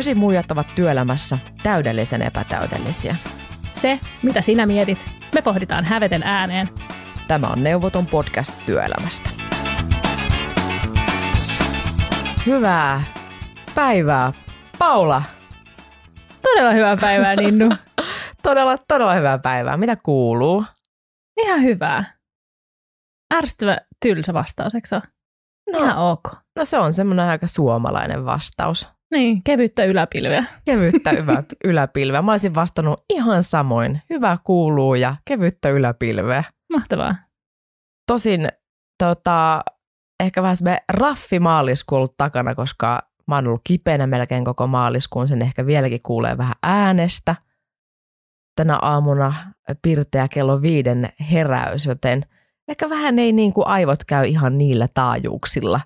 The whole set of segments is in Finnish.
9 muijat ovat työelämässä täydellisen epätäydellisiä. Se, mitä sinä mietit, me pohditaan häveten ääneen. Tämä on neuvoton podcast työelämästä. Hyvää päivää, Paula! Todella hyvää päivää, Ninnu. Todella hyvää päivää. Mitä kuuluu? Ihan hyvää. Ärsyttävä tylsä vastaus, eikö se ole? No, ihan ok. No se on semmoinen aika suomalainen vastaus. Niin, kevyttä yläpilveä. Kevyttä yläpilveä. Mä olisin vastannut ihan samoin. Hyvää kuuluu ja kevyttä yläpilveä. Mahtavaa. Tosin ehkä vähän semmoinen raffimaalisku ollut takana, koska mä oon ollut kipeänä melkein koko maaliskuun. Sen ehkä vieläkin kuulee vähän äänestä. Tänä aamuna pirteä kello 5 heräys, joten ehkä vähän ei niin kuin aivot käy ihan niillä taajuuksilla.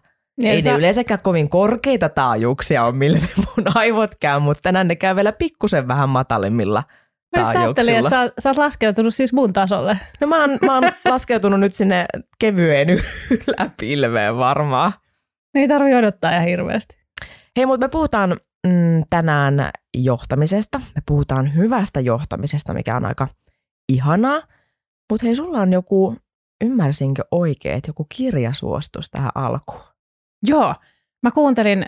Ei ne yleensäkään kovin korkeita taajuuksia on, millä ne mun aivot käy, mutta tänään ne käy vielä pikkusen vähän matalimmilla taajuuksilla. Mä ajattelin, että sä oot laskeutunut siis mun tasolle. No mä oon laskeutunut nyt sinne kevyen yläpilveen varmaan. Ei tarvitse odottaa ihan hirveästi. Hei, mutta me puhutaan tänään johtamisesta. Me puhutaan hyvästä johtamisesta, mikä on aika ihanaa. Mutta hei, sulla on joku, ymmärsinkö oikein, joku kirjasuositus tähän alkuun? Joo, mä kuuntelin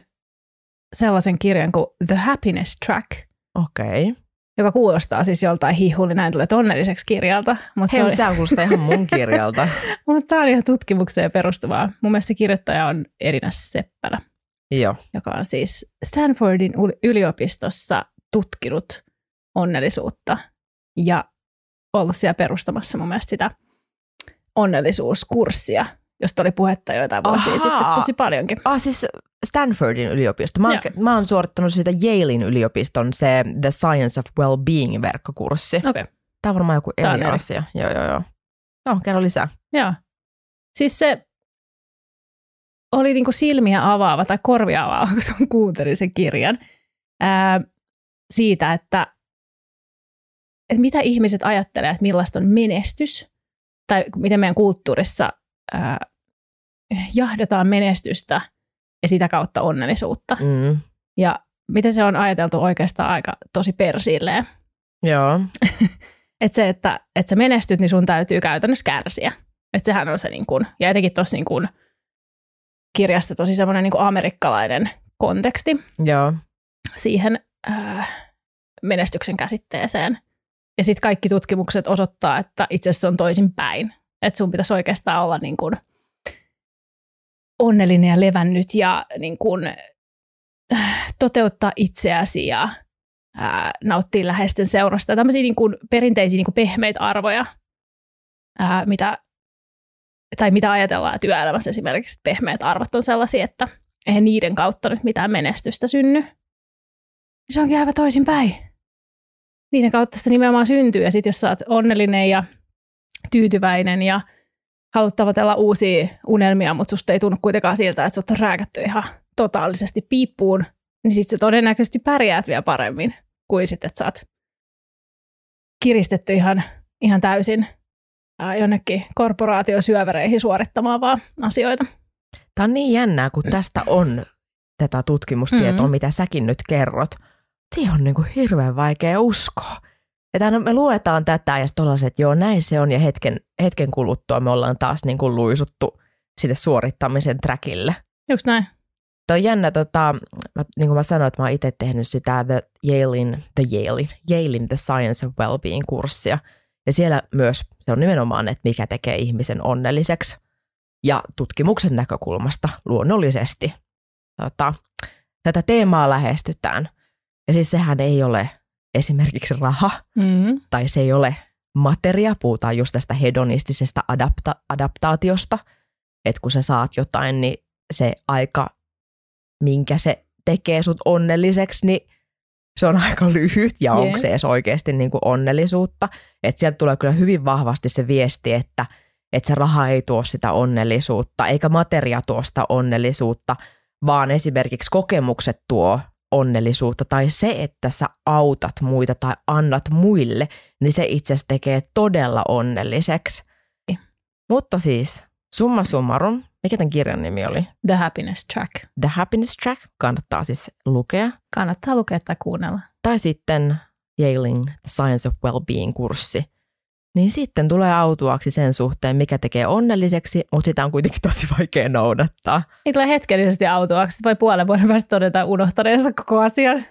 sellaisen kirjan kuin The Happiness Track. Okei. Okay. Joka kuulostaa siis joltain hihuli, näin tulee onnelliseksi kirjalta. Hei, mutta sä kuulostaa ihan mun kirjalta. Mutta tää on ihan tutkimukseen perustuvaa. Mun mielestä kirjoittaja on Erinä Seppälä. Joo. Joka on siis Stanfordin yliopistossa tutkinut onnellisuutta ja ollut siellä perustamassa mun mielestä sitä onnellisuuskurssia, josta oli puhetta joitain vuosia sitten tosi paljonkin. Siis Stanfordin yliopisto. Mä oon suorittanut sitä Yalein yliopiston, se The Science of Wellbeing -verkkokurssi. Okei. Okay. Tää on varmaan joku eri asia. Joo. No, kerro lisää. Joo. Siis se oli niinku silmiä avaava tai korvia avaava, kun sun kuuntelin sen kirjan, siitä, että mitä ihmiset ajattelee, että millaista on menestys, tai miten meidän kulttuurissa jahdataan menestystä ja sitä kautta onnellisuutta. Mm. Ja miten se on ajateltu oikeastaan aika tosi persilleen. Joo. että sä menestyt, niin sun täytyy käytännössä kärsiä. Että sehän on se niin kun, ja etenkin tossa niin kun kirjasta tosi semmoinen niin kuin amerikkalainen konteksti. Joo. Siihen menestyksen käsitteeseen. Ja sitten kaikki tutkimukset osoittaa, että itse asiassa se on toisinpäin. Että sun pitäisi oikeastaan olla niin kuin onnellinen ja levännyt ja niin kuin toteuttaa itseäsi ja nauttia läheisten seurasta. Tämmöisiä niin kuin perinteisiä niin kuin pehmeitä arvoja, mitä ajatellaan työelämässä esimerkiksi, että pehmeät arvot on sellaisia, että eihän niiden kautta nyt mitään menestystä synny. Se onkin aivan toisinpäin. Niiden kautta sitä nimenomaan syntyy, ja sitten jos sä oot onnellinen ja tyytyväinen ja haluat tavoitella uusia unelmia, mutta susta ei tunnu kuitenkaan siltä, että sut on rääkätty ihan totaalisesti piippuun, niin sitten sä todennäköisesti pärjäät vielä paremmin kuin sitten, että sä oot kiristetty ihan täysin jonnekin korporaatiosyövereihin suorittamaan vaan asioita. Tämä on niin jännää, kun tästä on tätä tutkimustietoa, mitä säkin nyt kerrot. Siihen on niin kuin hirveän vaikea uskoa. Että me luetaan tätä ja sitten ollaan se, että joo, näin se on, ja hetken kuluttua me ollaan taas niin kuin luisuttu sinne suorittamisen trackille. Just näin. Tämä on jännä, niin kuin mä sanoin, että mä oon itse tehnyt sitä Yalein The Science of Wellbeing -kurssia. Ja siellä myös se on nimenomaan, että mikä tekee ihmisen onnelliseksi. Ja tutkimuksen näkökulmasta luonnollisesti tätä teemaa lähestytään. Ja siis sehän ei ole esimerkiksi raha, tai se ei ole materia. Puhutaan just tästä hedonistisesta adaptaatiosta, että kun sä saat jotain, niin se aika, minkä se tekee sut onnelliseksi, niin se on aika lyhyt, ja onko se edes oikeasti niin kuin onnellisuutta. Että sieltä tulee kyllä hyvin vahvasti se viesti, että se raha ei tuo sitä onnellisuutta, eikä materia tuo sitä onnellisuutta, vaan esimerkiksi kokemukset tuo onnellisuutta, tai se, että sä autat muita tai annat muille, niin se itse asiassa tekee todella onnelliseksi. Mutta siis Summa summarum, mikä tämän kirjan nimi oli? The Happiness Track. The Happiness Track, kannattaa siis lukea. Kannattaa lukea tai kuunnella. Tai sitten Yalen The Science of Wellbeing -kurssi. Niin sitten tulee autuaksi sen suhteen, mikä tekee onnelliseksi, mutta sitä on kuitenkin tosi vaikea noudattaa. Niin tulee hetkellisesti autuaksi, voi puolen vuoden päästä todeta unohtaneensa koko asian.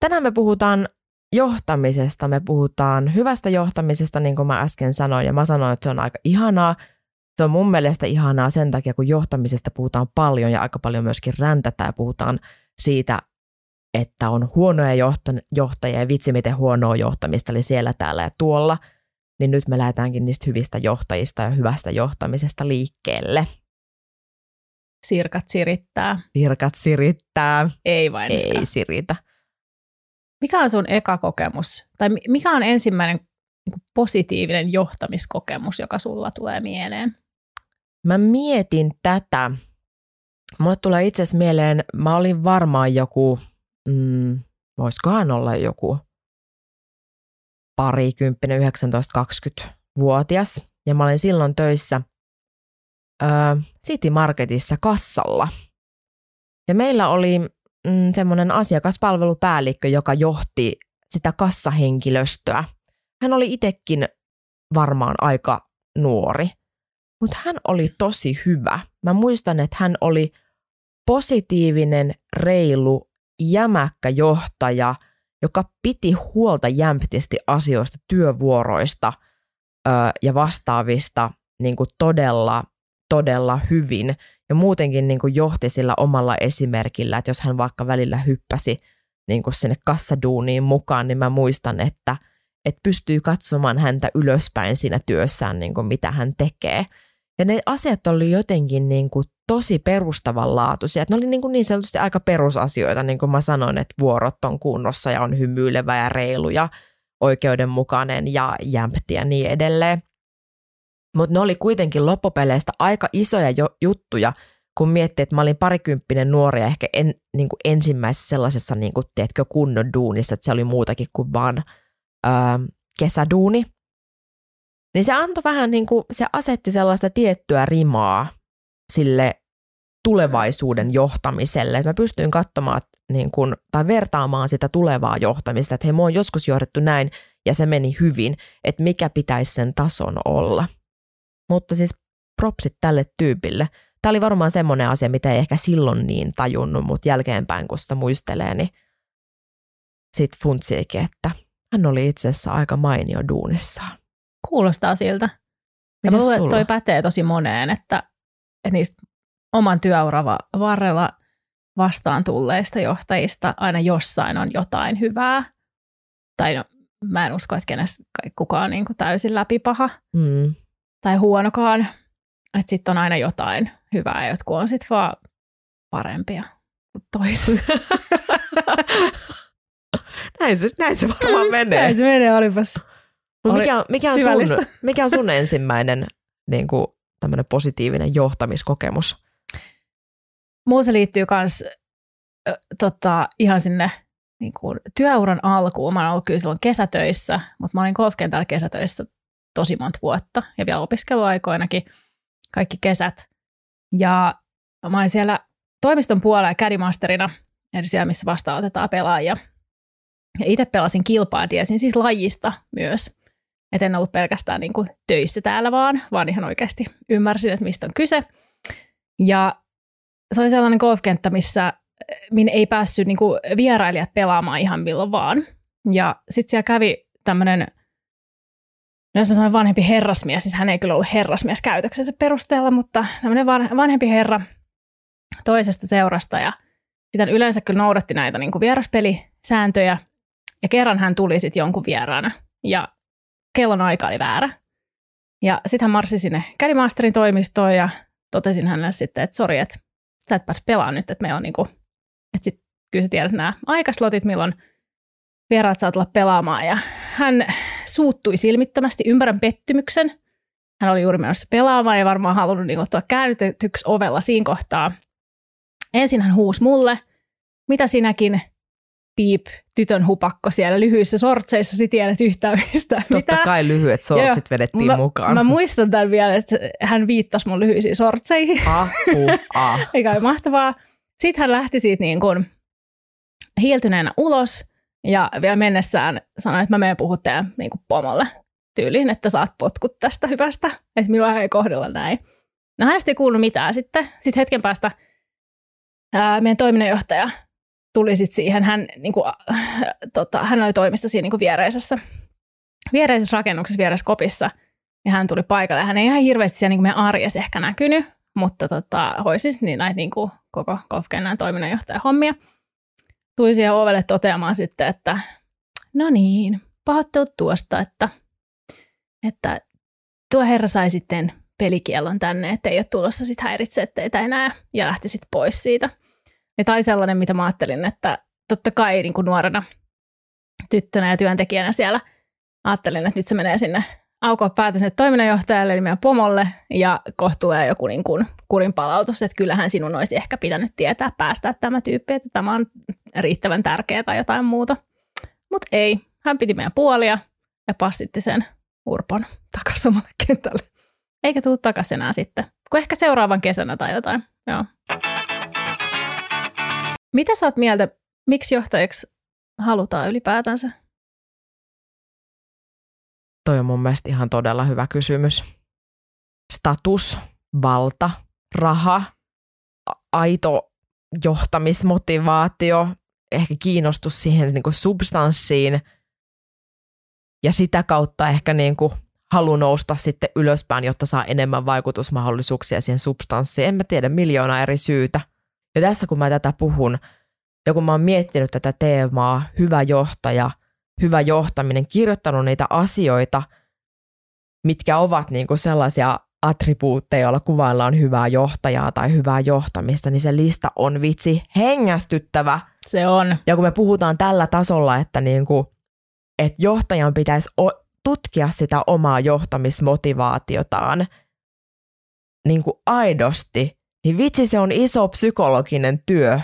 Tänään me puhutaan johtamisesta, me puhutaan hyvästä johtamisesta, niin kuin mä äsken sanoin, ja mä sanoin, että se on aika ihanaa. Se on mun mielestä ihanaa sen takia, kun johtamisesta puhutaan paljon ja aika paljon myöskin räntätään ja puhutaan siitä, että on huonoja johtajia ja vitsi miten huonoa johtamista, eli siellä, täällä ja tuolla, niin nyt me lähdetäänkin niistä hyvistä johtajista ja hyvästä johtamisesta liikkeelle. Sirkat sirittää. Sirkat sirittää. Ei vain sitä. Ei siritä. Mikä on sun eka kokemus, tai mikä on ensimmäinen positiivinen johtamiskokemus, joka sulla tulee mieleen? Mä mietin tätä. Mulle tulee itse asiassa mieleen, mä olin varmaan joku, voisikohan olla joku parikymppinen, 19-20-vuotias, ja mä olin silloin töissä City Marketissa kassalla. Ja meillä oli semmoinen asiakaspalvelupäällikkö, joka johti sitä kassahenkilöstöä. Hän oli itsekin varmaan aika nuori, mutta hän oli tosi hyvä. Mä muistan, että hän oli positiivinen, reilu, jämäkkä johtaja, joka piti huolta jämptisti asioista, työvuoroista ja vastaavista niin kuin todella, todella hyvin. Ja muutenkin niin kuin johti sillä omalla esimerkillä, että jos hän vaikka välillä hyppäsi niin kuin sinne kassaduuniin mukaan, niin mä muistan, että pystyy katsomaan häntä ylöspäin siinä työssään, niin kuin mitä hän tekee. Ja ne asiat oli jotenkin niin kuin tosi perustavanlaatuisia. Että ne oli niin sanotusti aika perusasioita, niin kuin mä sanoin, että vuorot on kunnossa ja on hymyilevä ja reilu ja oikeudenmukainen ja jämpti ja niin edelleen. Mutta ne oli kuitenkin loppupeleistä aika isoja juttuja, kun miettii, että mä olin parikymppinen nuori ja ehkä niin kuin ensimmäisessä sellaisessa niin kuin, teetkö, kunnon duunissa, että se oli muutakin kuin vaan kesäduuni. Niin se antoi vähän niin kuin, se asetti sellaista tiettyä rimaa sille tulevaisuuden johtamiselle. Että mä pystyin katsomaan niin kuin, tai vertaamaan sitä tulevaa johtamista, että hei, mua on joskus johdettu näin ja se meni hyvin, että mikä pitäisi sen tason olla. Mutta siis propsit tälle tyypille. Tämä oli varmaan semmoinen asia, mitä ei ehkä silloin niin tajunnut, mutta jälkeenpäin kun sitä muistelee, niin sitten funtsiikin, että hän oli itse asiassa aika mainio duunissaan. Kuulostaa siltä. Mites ja luulen, toi pätee tosi moneen, että niistä oman työuran varrella vastaan tulleista johtajista aina jossain on jotain hyvää. Tai no, mä en usko, että kenestä kukaan niin kuin täysin läpipaha tai huonokaan. Että sitten on aina jotain hyvää, jotkut on sitten vaan parempia kuin toiset. Näin se varmaan menee. Näin se menee, olipas. Mikä on sun ensimmäinen niin kuin, tämmöinen positiivinen johtamiskokemus? Mulla se liittyy myös ihan sinne niin kuin, työuran alkuun. Mä oon ollut kyllä silloin kesätöissä, mutta mä olin golfkentällä kesätöissä tosi monta vuotta ja vielä opiskeluaikoinakin kaikki kesät. Ja mä olin siellä toimiston puolella caddymasterina, eli siellä missä vastaanotetaan pelaajia. Ja itse pelasin kilpaa, tiesin siis lajista myös. Et en ollut pelkästään niin kuin töissä täällä vaan ihan oikeasti ymmärsin, että mistä on kyse. Ja se oli sellainen golfkenttä, minne ei päässyt niin kuin vierailijat pelaamaan ihan milloin vaan. Ja sitten siellä kävi tämmöinen, jos mä sanon vanhempi herrasmies, siis hän ei kyllä ollut herrasmies käytöksensä perusteella, mutta tämmöinen vanhempi herra toisesta seurasta. Ja sitten yleensä kyllä noudatti näitä niin kuin vieraspelisääntöjä. Ja kerran hän tuli sitten jonkun vieraana ja kellon aika oli väärä. Ja sitten hän marssi sinne caddymasterin toimistoon ja totesin hänelle sitten, että sori, että sä et pääs pelaa nyt, että meillä on niinku, että sitten kyllä sä tiedät nämä aikaslotit, milloin vieraat saa tulla pelaamaan. Ja hän suuttui silmittömästi, ymmärrän pettymyksen. Hän oli juuri menossa pelaamaan ja varmaan halunnut niinku ottaa käännytetyksi ovella siinä kohtaa. Ensin hän huusi mulle, mitä sinäkin. piip, tytön hupakko siellä lyhyissä sortseissa, sä tiedät yhtään mistään mitään. Totta kai lyhyet sortsit vedettiin mukaan. Mä muistan tämän vielä, että hän viittasi mun lyhyisiin sortseihin. Eikä mahtavaa. Sitten hän lähti siitä niin kuin hiiltyneenä ulos ja vielä mennessään sanoi, että mä menen puhuttajan niin kuin pomolle tyyliin, että saat potkut tästä hyvästä, että minua ei kohdella näin. No hänestä ei kuullut mitään sitten. Sitten hetken päästä meidän toiminnanjohtaja tuli sitten siihen, hän, niin kuin, hän oli toimisto siinä niin kuin viereisessä rakennuksessa, viereisessä kopissa, ja hän tuli paikalle. Hän ei ihan hirveästi siellä niin kuin meidän arjessa ehkä näkynyt, mutta hoisi niin näitä niin kuin koko Kofkennan toiminnanjohtajan hommia. Tuli siihen ovelle toteamaan sitten, että no niin, pahoittelut tuosta, että tuo herra sai sitten pelikiellon tänne, että ei ole tulossa sitten häiritse teitä enää, ja lähti sitten pois siitä. Ja tai sellainen, mitä mä ajattelin, että totta kai niin kuin nuorena tyttönä ja työntekijänä siellä ajattelin, että nyt se menee sinne aukoa päätä sinne toiminnanjohtajalle, eli meidän pomolle, ja kohta tulee joku niin kuin kurin palautus, että kyllähän sinun olisi ehkä pitänyt tietää, päästää tämä tyyppi, että tämä on riittävän tärkeä tai jotain muuta. Mutta ei, hän piti meidän puolia ja passitti sen urpon takaisin omalle kentälle. Eikä tullut takaisin enää sitten, kun ehkä seuraavan kesänä tai jotain, joo. Mitä sä oot mieltä, miksi johtajaksi halutaan ylipäätänsä? Toi on mun mielestä ihan todella hyvä kysymys. Status, valta, raha, aito johtamismotivaatio, ehkä kiinnostus siihen niin kuin substanssiin ja sitä kautta ehkä niin kuin halu nousta sitten ylöspäin, jotta saa enemmän vaikutusmahdollisuuksia siihen substanssiin. En mä tiedä, miljoonaa eri syytä. Ja tässä kun mä tätä puhun, ja kun mä oon miettinyt tätä teemaa, hyvä johtaja, hyvä johtaminen, kirjoittanut niitä asioita, mitkä ovat niin kuin sellaisia attribuutteja, joilla kuvaillaan hyvää johtajaa tai hyvää johtamista, niin se lista on vitsi hengästyttävä. Se on. Ja kun me puhutaan tällä tasolla, että, niin kuin, että johtajan pitäisi tutkia sitä omaa johtamismotivaatiotaan niin kuin aidosti, niin vitsi, se on iso psykologinen työ.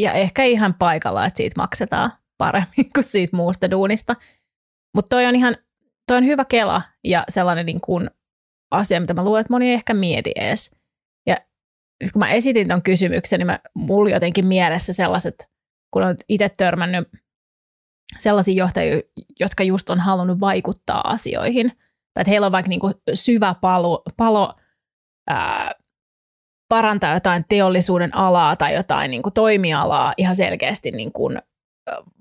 Ja ehkä ihan paikalla, että siitä maksetaan paremmin kuin siitä muusta duunista. Mutta toi on hyvä kela ja sellainen niin kun asia, mitä mä luulen, että moni ei ehkä mieti edes. Ja kun mä esitin ton kysymyksen, niin mulla jotenkin mielessä sellaiset, kun olen itse törmännyt sellaisia johtajia, jotka just on halunnut vaikuttaa asioihin. Tai että heillä on vaikka niin kun syvä palo parantaa jotain teollisuuden alaa tai jotain niin kuin toimialaa ihan selkeästi niin kuin,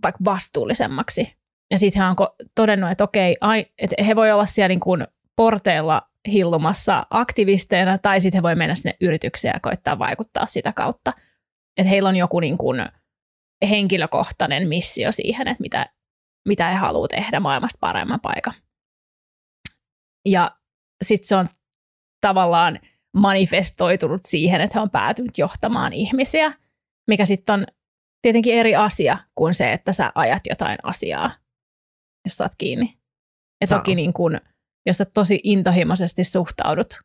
vaikka vastuullisemmaksi. Ja sitten he on todennut, että okei, että he voi olla siellä niin kuin porteilla hillumassa aktivisteina tai sitten he voi mennä sinne yritykseen ja koittaa vaikuttaa sitä kautta. Että heillä on joku niin kuin henkilökohtainen missio siihen, että mitä he haluaa tehdä maailmasta paremman paikan. Ja sitten se on tavallaan manifestoitunut siihen, että he on päätynyt johtamaan ihmisiä, mikä sitten on tietenkin eri asia kuin se, että sä ajat jotain asiaa, jos sä oot kiinni. Ja toki niin kun, jos sä tosi intohimoisesti suhtaudut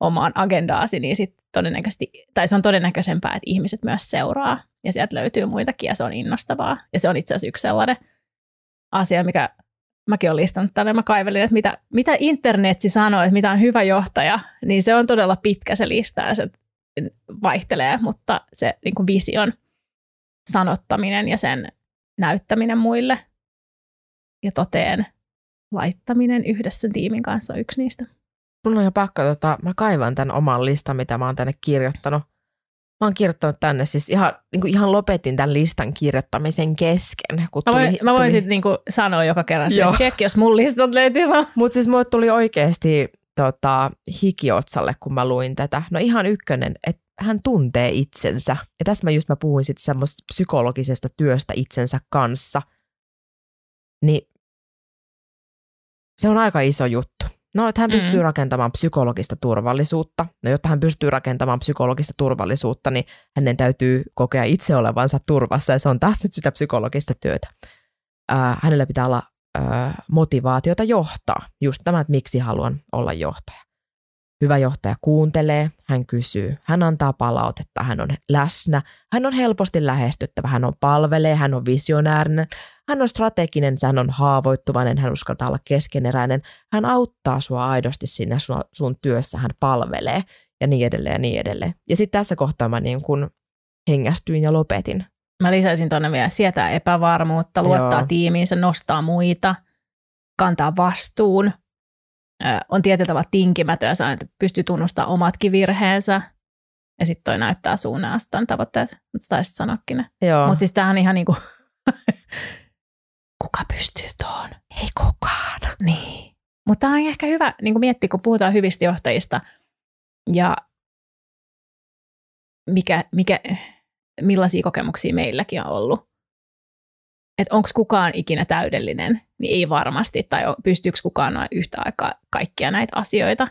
omaan agendaasi, niin sit todennäköisesti, tai se on todennäköisempää, että ihmiset myös seuraa ja sieltä löytyy muitakin ja se on innostavaa. Ja se on itse asiassa yksi sellainen asia, mikä mäkin olen listannut tänne, mä kaivelin, että mitä internetsi sanoo, että mitä on hyvä johtaja, niin se on todella pitkä se lista ja se vaihtelee, mutta se niin kuin vision sanottaminen ja sen näyttäminen muille ja toteen laittaminen yhdessä tiimin kanssa on yksi niistä. Mun on jo pakko, mä kaivan tämän oman listan, mitä mä oon tänne kirjoittanut. Mä oon kirjoittanut tänne, siis ihan lopetin tämän listan kirjoittamisen kesken. Kun mä voin sitten niinku sanoa joka kerran sen check, jos mun listat löytyy. Mutta siis mulle tuli oikeasti hikiotsalle, kun mä luin tätä. No ihan ykkönen, että hän tuntee itsensä. Ja tässä mä puhuin sitten semmoisesta psykologisesta työstä itsensä kanssa. Niin se on aika iso juttu. No, että hän pystyy rakentamaan psykologista turvallisuutta. No, jotta hän pystyy rakentamaan psykologista turvallisuutta, niin hänen täytyy kokea itse olevansa turvassa, ja se on taas nyt sitä psykologista työtä. Hänellä pitää olla motivaatiota johtaa. Just tämä, että miksi haluan olla johtaja. Hyvä johtaja kuuntelee, hän kysyy, hän antaa palautetta, hän on läsnä, hän on helposti lähestyttävä, hän on palvelee, hän on visionäärinen, hän on strateginen, hän on haavoittuvainen, hän uskaltaa olla keskeneräinen, hän auttaa sua aidosti siinä sun työssä, hän palvelee ja niin edelleen ja niin edelleen. Ja sitten tässä kohtaa mä niin kuin hengästyin ja lopetin. Mä lisäisin tuonne vielä sietää epävarmuutta, luottaa tiimiinsä, nostaa muita, kantaa vastuun. On tietyllä tavalla tinkimätön ja sanon, että pystyy tunnustamaan omatkin virheensä. Ja sitten toi näyttää suunnaa astaan tavoitteet, mutta taisit sanoakin ne. Mutta siis tämähän ihan niin kuin, kuka pystyy tuon? Ei kukaan. Niin. Mutta tämä on ehkä hyvä niin kuin miettiä, kun puhutaan hyvistä johtajista ja millaisia kokemuksia meilläkin on ollut. Että onko kukaan ikinä täydellinen, niin ei varmasti, tai pystyykö kukaan noin yhtä aikaa kaikkia näitä asioita,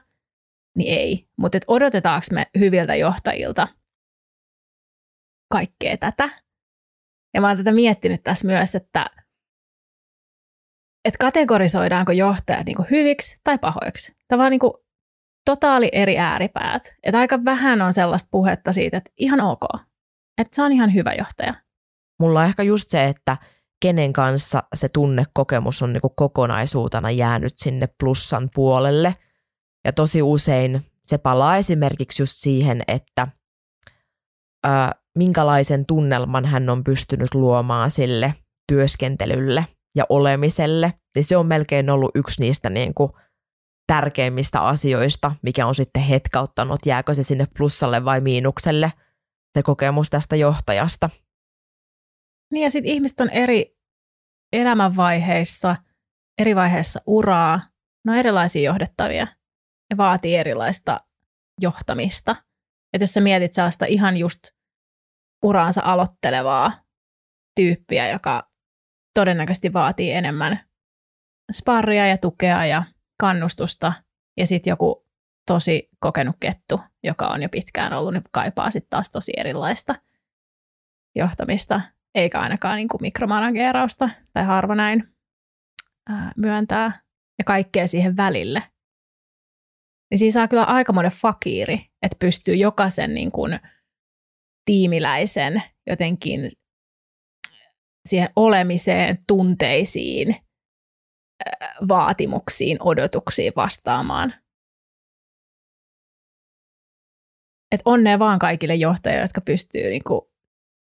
niin ei. Mutta odotetaanko me hyviltä johtajilta kaikkea tätä? Ja mä oon tätä miettinyt tässä myös, että kategorisoidaanko johtajat niinku hyviksi tai pahoiksi. Tämä on niinku totaali eri ääripäät. Et aika vähän on sellaista puhetta siitä, että ihan ok, että se on ihan hyvä johtaja. Mulla on ehkä just se, että kenen kanssa se tunnekokemus on niin kuin kokonaisuutena jäänyt sinne plussan puolelle. Ja tosi usein se palaa esimerkiksi just siihen, että minkälaisen tunnelman hän on pystynyt luomaan sille työskentelylle ja olemiselle. Niin se on melkein ollut yksi niistä niin kuin tärkeimmistä asioista, mikä on sitten hetkauttanut, jääkö se sinne plussalle vai miinukselle se kokemus tästä johtajasta. Niin ja sitten ihmiset on eri elämänvaiheissa, eri vaiheissa uraa, ne on erilaisia johdettavia ja vaatii erilaista johtamista. Että jos sä mietit sellaista ihan just uraansa aloittelevaa tyyppiä, joka todennäköisesti vaatii enemmän sparria ja tukea ja kannustusta ja sitten joku tosi kokenut kettu, joka on jo pitkään ollut, niin kaipaa sitten taas tosi erilaista johtamista. Eikä ainakaan niin kuin mikromanageerausta tai harva näin myöntää ja kaikkea siihen välille. Niin siinä saa kyllä aikamoinen fakiiri, että pystyy jokaisen niin kuin tiimiläisen jotenkin siihen olemiseen, tunteisiin, vaatimuksiin, odotuksiin vastaamaan. Et onnea vaan kaikille johtajille, jotka pystyy niin kuin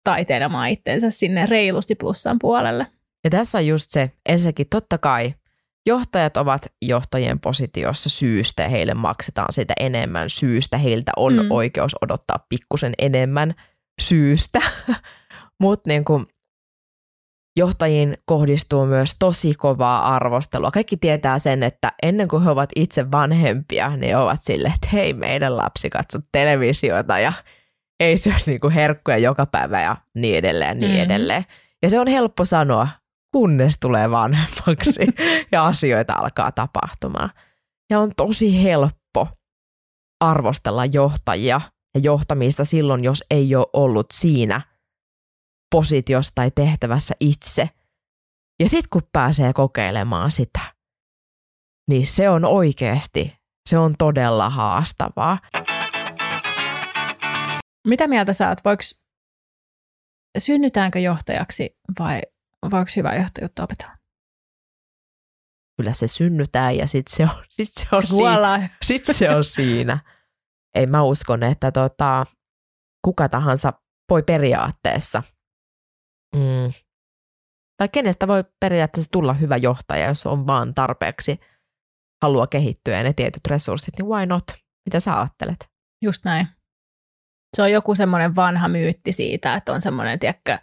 taiteilemaan itsensä sinne reilusti plussan puolelle. Ja tässä on just se, ensinnäkin totta kai johtajat ovat johtajien positiossa syystä, heille maksetaan sitä enemmän syystä, heiltä on oikeus odottaa pikkusen enemmän syystä, mutta niin kuin johtajiin kohdistuu myös tosi kovaa arvostelua. Kaikki tietää sen, että ennen kuin he ovat itse vanhempia, niin ovat silleen, että hei, meidän lapsi katso televisiota ja ei syö niinku herkkuja joka päivä ja niin edelleen, niin edelleen. Ja se on helppo sanoa, kunnes tulee vanhemmaksi ja asioita alkaa tapahtumaan. Ja on tosi helppo arvostella johtajia ja johtamista silloin, jos ei ole ollut siinä positiossa tai tehtävässä itse. Ja sitten kun pääsee kokeilemaan sitä, niin se on oikeasti, se on todella haastavaa. Mitä mieltä sä oot? Synnytäänkö johtajaksi vai voiko hyvä johtajuutta opetella? Kyllä se synnytään ja sitten se on siinä. Ei mä uskon, että kuka tahansa voi periaatteessa, tai kenestä voi periaatteessa tulla hyvä johtaja, jos on vaan tarpeeksi halua kehittyä ja ne tietyt resurssit, niin why not? Mitä sä ajattelet? Just näin. Se on joku semmoinen vanha myytti siitä, että on semmoinen, tiedätkö,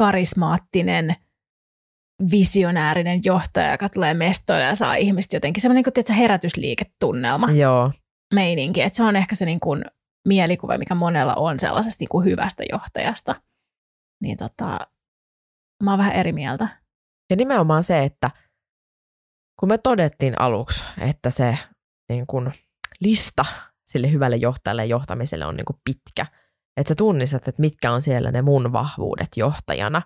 karismaattinen, visionäärinen johtaja, joka tulee mestoille ja saa ihmiset jotenkin. Semmoinen niin kuin herätysliiketunnelma. Joo. Meininki. Että se on ehkä se niin kuin mielikuva, mikä monella on sellaisesta niin kuin hyvästä johtajasta. Niin mä oon vähän eri mieltä. Ja nimenomaan se, että kun me todettiin aluksi, että se niin kuin lista sille hyvälle johtajalle ja johtamiselle on niin kuin pitkä. Että sä tunnistat, että mitkä on siellä ne mun vahvuudet johtajana.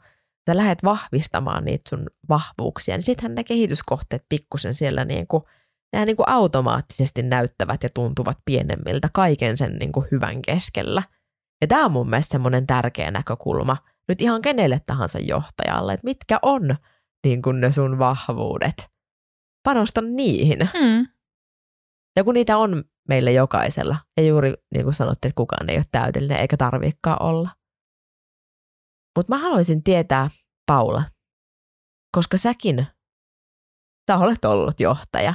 Sä lähdet vahvistamaan niitä sun vahvuuksia, niin sittenhän ne kehityskohteet pikkusen siellä niin kuin nämä niin kuin automaattisesti näyttävät ja tuntuvat pienemmiltä kaiken sen niin kuin hyvän keskellä. Ja tämä on mun mielestä semmoinen tärkeä näkökulma nyt ihan kenelle tahansa johtajalle, että mitkä on niin kuin ne sun vahvuudet. Panosta niihin. Mm. Ja kun niitä on meillä jokaisella, ja juuri niin kuin sanotte, että kukaan ei ole täydellinen eikä tarviikaan olla. Mutta mä haluaisin tietää, Paula, koska sä olet ollut johtaja,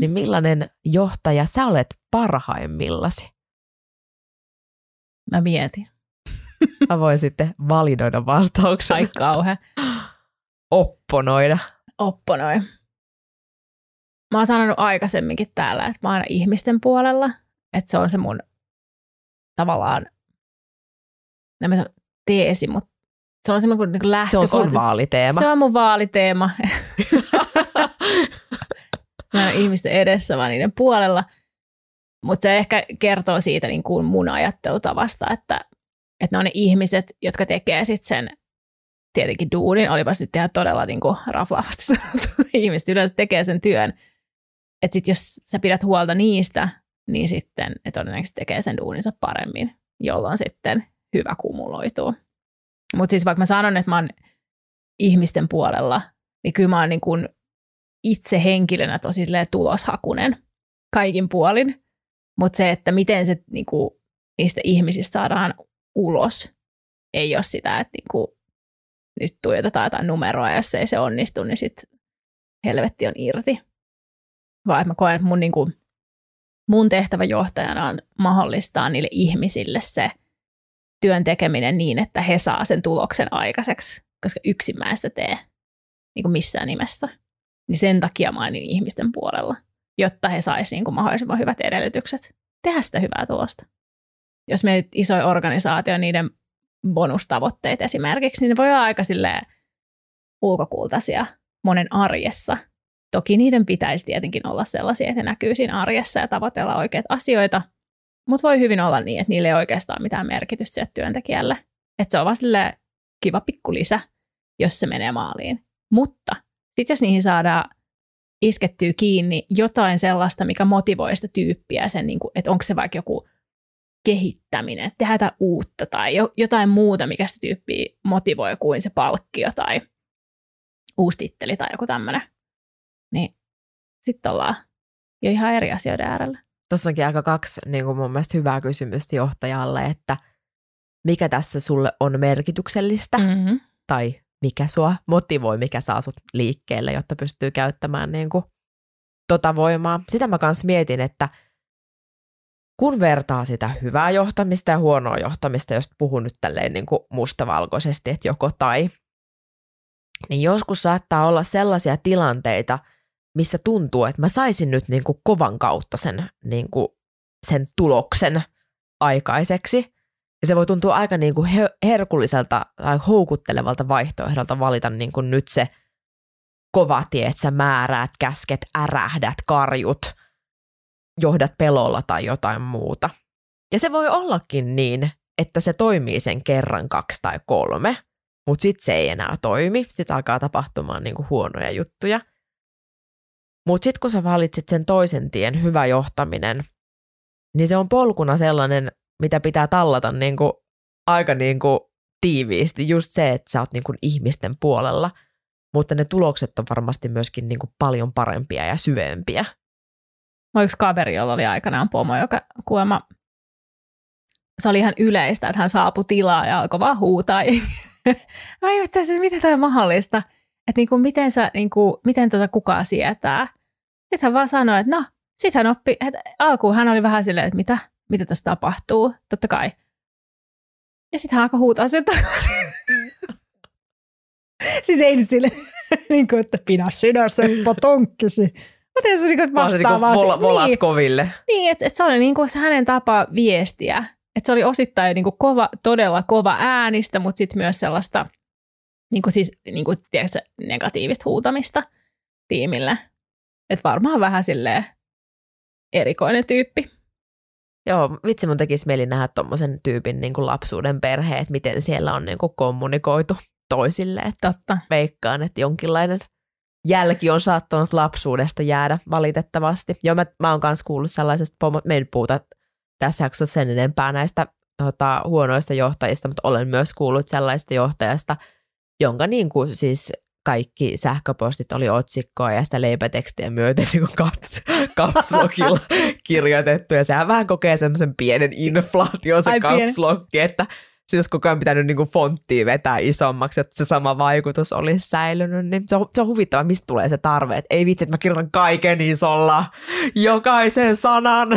niin millainen johtaja sä olet parhaimmillasi? Mä mietin. Mä voin sitten validoida vastauksen. Ai kauhean. Opponoi. Mä oon sanonut aikaisemminkin täällä, että mä oon aina ihmisten puolella, että se on se mun tavallaan teesi, mutta se on semmoinen niin lähtökohta. Se on sun vaaliteema. Se on mun vaaliteema. Mä oon ihmisten edessä, vaan niiden puolella. Mutta se ehkä kertoo siitä niin kuin mun ajattelutavasta, että ne on ne ihmiset, jotka tekee sitten sen tietenkin duunin, olipa sitten ihan todella niin kuin raflaavasti sanottu. Ihmiset yleensä tekee sen työn. Että sitten jos sä pidät huolta niistä, niin sitten ne todennäköisesti tekee sen duuninsa paremmin, jolloin sitten hyvä kumuloituu. Mutta siis vaikka mä sanon, että mä oon ihmisten puolella, niin kyllä mä oon niin kuin itse henkilönä tosi tuloshakunen kaikin puolin. Mutta se, että miten se niin kuin niistä ihmisistä saadaan ulos, ei ole sitä, että niin kuin nyt tuijotetaan jotain numeroa, ja jos ei se onnistu, niin sitten helvetti on irti. Vaan mä koen, että mun, niin kuin, mun tehtävä johtajana on mahdollistaa niille ihmisille se työn tekeminen niin, että he saa sen tuloksen aikaiseksi, koska yksin mä en sitä tee niin kuin missään nimessä. Niin sen takia mä oon niin ihmisten puolella, jotta he saisivat niin mahdollisimman hyvät edellytykset tehdä sitä hyvää tulosta. Jos mietit isoja organisaatioita, niiden bonustavoitteet esimerkiksi, niin ne voi olla aika ulkokultaisia monen arjessa. Toki niiden pitäisi tietenkin olla sellaisia, että ne näkyy siinä arjessa ja tavoitella oikeita asioita, mutta voi hyvin olla niin, että niillä ei oikeastaan mitään merkitystä työntekijälle. Että se on vaan kiva pikkulisä, jos se menee maaliin. Mutta sitten jos niihin saadaan iskettyä kiinni jotain sellaista, mikä motivoi sitä tyyppiä, sen, niin kuin, että onko se vaikka joku kehittäminen, tehdä jotain uutta tai jotain muuta, mikä sitä tyyppiä motivoi kuin se palkkio tai uusi titteli tai joku tämmöinen, niin sitten ollaan jo ihan eri asioiden äärellä. Tuossa onkin aika kaksi niin kuin mun mielestä hyvää kysymystä johtajalle, että mikä tässä sulle on merkityksellistä tai mikä sua motivoi, mikä saa sut liikkeelle, jotta pystyy käyttämään niin kuin tota voimaa. Sitä mä kans mietin, että kun vertaa sitä hyvää johtamista ja huonoa johtamista, jos puhun nyt tälleen niin kuin mustavalkoisesti, että joko tai, niin joskus saattaa olla sellaisia tilanteita, missä tuntuu, että mä saisin nyt niin kuin kovan kautta sen, niin kuin sen tuloksen aikaiseksi. Ja se voi tuntua aika niin kuin herkulliselta tai houkuttelevalta vaihtoehdolta valita niin kuin nyt se kova tie, että sä määräät, käsket, ärähdät, karjut, johdat pelolla tai jotain muuta. Ja se voi ollakin niin, että se toimii sen kerran, 2 tai 3, mutta sitten se ei enää toimi. Sitten alkaa tapahtumaan niin kuin huonoja juttuja. Mutta sitten kun sä valitsit sen toisen tien, hyvä johtaminen, niin se on polkuna sellainen, mitä pitää tallata niinku, aika niinku, tiiviisti. Just se, että sä oot niinku, ihmisten puolella, mutta ne tulokset on varmasti myöskin niinku, paljon parempia ja syvempiä. Mä yksi kaveri, jolla oli aikanaan pomo, joka kuulemma, se oli ihan yleistä, että hän saapui tilaa ja alkoi vaan huutaa. Miten tämä on mahdollista? Että niinku, miten tota kukaan sietää? Sitten hän vaan sanoi, että no, sit hän oppi, että alkuun hän oli vähän silleen, että mitä tässä tapahtuu, totta kai. Ja sitten hän alkoi huutaa sen takaisin. Siis ei nyt sille, niin kuin, että pidä sinä Seppo tonkkisi. Mä tein se, että vastaa vaan se. Volat niin, koville. Niin, että se oli niin kuin se hänen tapa viestiä. Että se oli osittain niin kuin kova, todella kova äänistä, mutta sitten myös sellaista niin kuin siis, niin kuin, tiedätkö, negatiivista huutamista tiimille. Että varmaan vähän silleen erikoinen tyyppi. Joo, vitsi mun tekisi mieli nähdä tommosen tyypin niin kuin lapsuuden perhe, että miten siellä on niin kuin kommunikoitu toisille. Että veikkaan, että jonkinlainen jälki on saattanut lapsuudesta jäädä valitettavasti. Joo, mä oon kanssa kuullut sellaisesta, me ei puhuta tässä jaksossa sen enempää näistä huonoista johtajista, mutta olen myös kuullut sellaisesta johtajasta, jonka niin kuin siis kaikki sähköpostit oli otsikkoa ja sitä leipätekstiä myöten niin kuin caps lockilla kirjoitettu. Ja sehän vähän kokee semmoisen pienen inflaation se caps lock, että se olisi koko ajan pitänyt niin kuin fonttia vetää isommaksi, että se sama vaikutus olisi säilynyt. Niin se on huvittava, mistä tulee se tarve, että ei vitsi, että mä kirjoitan kaiken isolla, jokaisen sanan.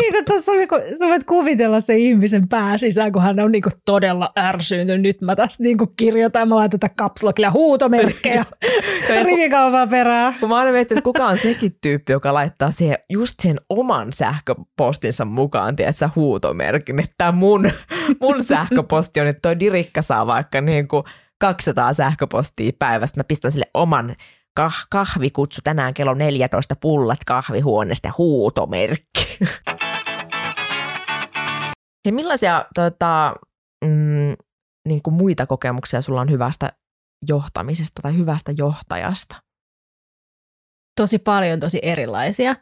Niin, no tässä on, niin sä voit kuvitella sen ihmisen pääsisään, kun hän on niin todella ärsyyntynyt. Nyt mä tässä niin kirjoitan, mä laitan tätä caps lockilla huutomerkkejä rivikaupaa perään. Kun mä aina miettinyt, että kuka on sekin tyyppi, joka laittaa siihen just sen oman sähköpostinsa mukaan, tiedätkö, huutomerkin, että mun sähköposti on, että toi Dirikka saa vaikka niin kuin 200 sähköpostia päivästä. Mä pistän sille oman kahvikutsu tänään kello 14 pullat kahvihuoneesta huutomerkki. Ja millaisia niin kuin muita kokemuksia sulla on hyvästä johtamisesta tai hyvästä johtajasta? Tosi paljon, tosi erilaisia.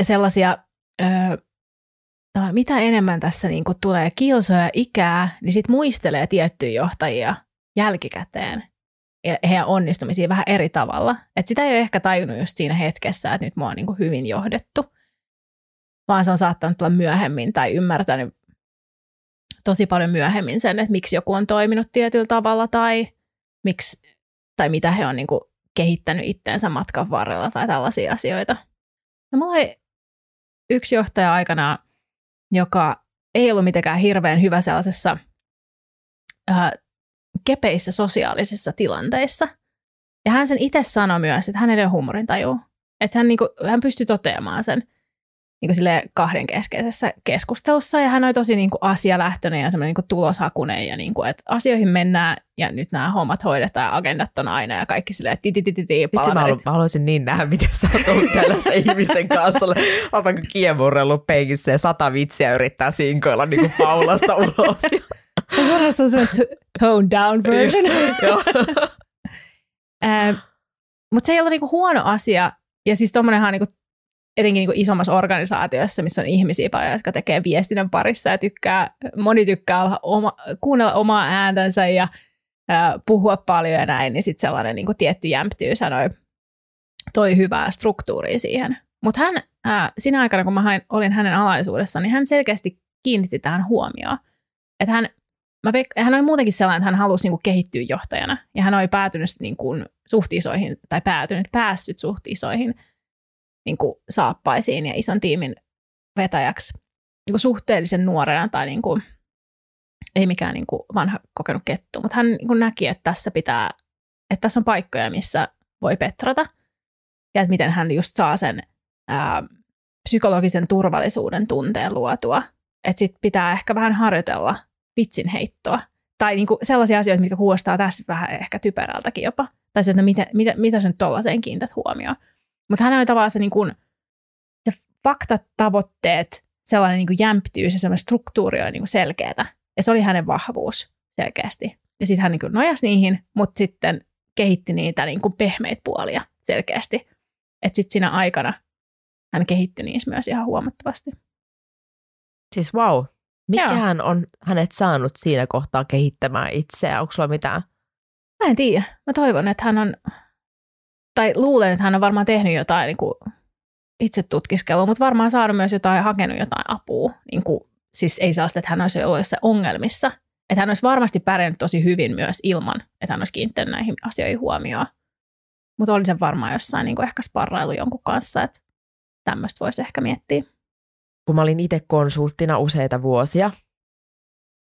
Ja sellaisia, mitä enemmän tässä niin kuin tulee kilsoja ja ikää, niin sit muistelee tiettyjä johtajia jälkikäteen. Ja heidän onnistumisiin vähän eri tavalla. Et sitä ei ole ehkä tajunnut just siinä hetkessä, että nyt mua on niin kuin hyvin johdettu. Vaan se on saattanut tulla myöhemmin tai ymmärtänyt tosi paljon myöhemmin sen, että miksi joku on toiminut tietyllä tavalla tai mitä he on niin kuin kehittänyt itteensä matkan varrella tai tällaisia asioita. No, mulla oli yksi johtaja aikanaan, joka ei ollut mitenkään hirveän hyvä sellaisessa kepeissä sosiaalisissa tilanteissa. Ja hän sen itse sanoi myös, että hänellä on huumorintajua. Että hän pystyi toteamaan sen kahden keskeisessä keskustelussa. Ja hän oli tosi asialähtöinen ja semmoinen tuloshakunen. Ja että asioihin mennään ja nyt nämä hommat hoidetaan ja agendat on aina ja kaikki silleen tititititi palaverit. Itse mä haluaisin niin nähdä, miten sä oot ollut tällaisen ihmisen kanssa. Otanko kiemurrellut penkissä ja 100 vitsiä yrittää sinkoilla niin kuin Paulasta ulos. Se on semmoinen tone down version. Mutta se ei ollut huono asia. Ja siis tuommoinenhan etenkin isommassa organisaatiossa, missä on ihmisiä paljon, jotka tekee viestinnän parissa ja moni tykkää olla kuunnella omaa ääntänsä ja puhua paljon ja näin, niin sitten sellainen tietty jämptyy sanoi, toi hyvää struktuuria siihen. Mutta hän sinä aikana, kun mä olin hänen alaisuudessaan, niin hän selkeästi kiinnitti tähän huomioon. Että hän oli muutenkin sellainen, että hän halusi kehittyä johtajana. Ja hän oli päässyt suht isoihin saappaisiin ja ison tiimin vetäjäksi suhteellisen nuorena. Tai ei mikään vanha kokenut kettu, mutta hän näki, että tässä on paikkoja, missä voi petrata. Ja että miten hän just saa sen psykologisen turvallisuuden tunteen luotua. Että sitten pitää ehkä vähän harjoitella vitsinheittoa. Tai sellaisia asioita, mitkä kuulostaa tässä vähän ehkä typerältäkin jopa. Tai se, että mitä sen tollaiseen kiinnität huomioon. Mutta hän oli tavallaan se faktat, tavoitteet, sellainen jämptyys ja semmoinen struktuuri on selkeätä. Ja se oli hänen vahvuus selkeästi. Ja sitten hän nojasi niihin, mutta sitten kehitti niitä pehmeitä puolia selkeästi. Että sitten siinä aikana hän kehittyi niissä myös ihan huomattavasti. Siis vau, mikähän on hänet saanut siinä kohtaa kehittämään itseä? Onko sulla mitään? Mä en tiedä. Mä toivon, että hän on, tai luulen, että hän on varmaan tehnyt jotain itse tutkiskelua, mutta varmaan saanut myös jotain, hakenut jotain apua. Siis ei sellaista, että hän olisi ollut jossain ongelmissa. Että hän olisi varmasti pärjännyt tosi hyvin myös ilman, että hän olisi kiinnittänyt näihin asioihin huomioon. Mutta oli se varmaan jossain ehkä sparrailu jonkun kanssa, että tämmöistä voisi ehkä miettiä. Kun mä olin itse konsulttina useita vuosia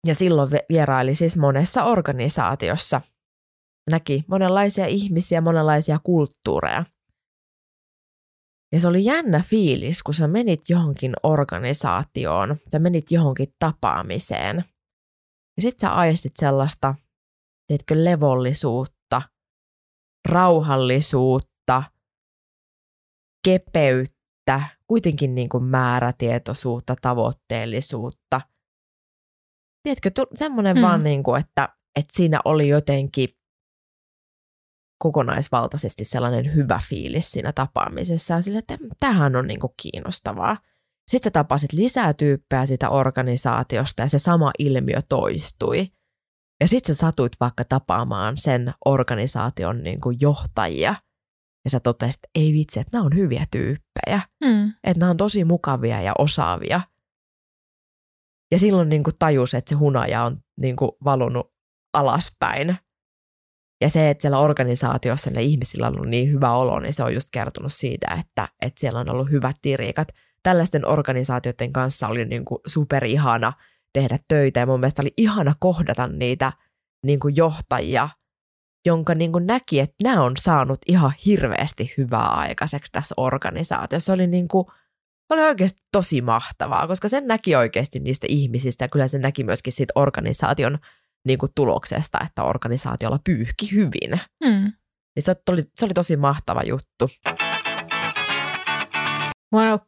ja silloin vieraili siis monessa organisaatiossa. Näki monenlaisia ihmisiä, monenlaisia kulttuureja. Ja se oli jännä fiilis, kun sä menit johonkin organisaatioon, sä menit johonkin tapaamiseen. Ja sit sä aistit sellaista, teetkö, levollisuutta, rauhallisuutta, kepeyttä, kuitenkin määrätietoisuutta, tavoitteellisuutta. Tiedätkö, semmoinen vaan, että siinä oli jotenkin kokonaisvaltaisesti sellainen hyvä fiilis siinä tapaamisessa, sille, että tämähän on niin kuin kiinnostavaa. Sitten sä tapasit lisää tyyppejä siitä organisaatiosta ja se sama ilmiö toistui. Ja sitten sä satuit vaikka tapaamaan sen organisaation niin kuin johtajia. Ja sä totesit, että ei vitsi, että nämä on hyviä tyyppejä. Että nämä on tosi mukavia ja osaavia. Ja silloin niin kuin tajus, että se hunaja on niin kuin valunut alaspäin. Ja se, että siellä organisaatiossa ne ihmisillä on ollut niin hyvä olo, niin se on just kertonut siitä, että siellä on ollut hyvät diriikat. Tällaisten organisaatioiden kanssa oli niin kuin superihana tehdä töitä ja mun mielestä oli ihana kohdata niitä niin kuin johtajia, jonka niin kuin näki, että nämä on saanut ihan hirveästi hyvää aikaiseksi tässä organisaatiossa. Se oli, niin kuin, oli oikeasti tosi mahtavaa, koska sen näki oikeasti niistä ihmisistä ja kyllä sen näki myöskin siitä organisaation niin kuin tuloksesta, että organisaatiolla pyyhki hyvin. Niin se oli tosi mahtava juttu. Mä oon ollut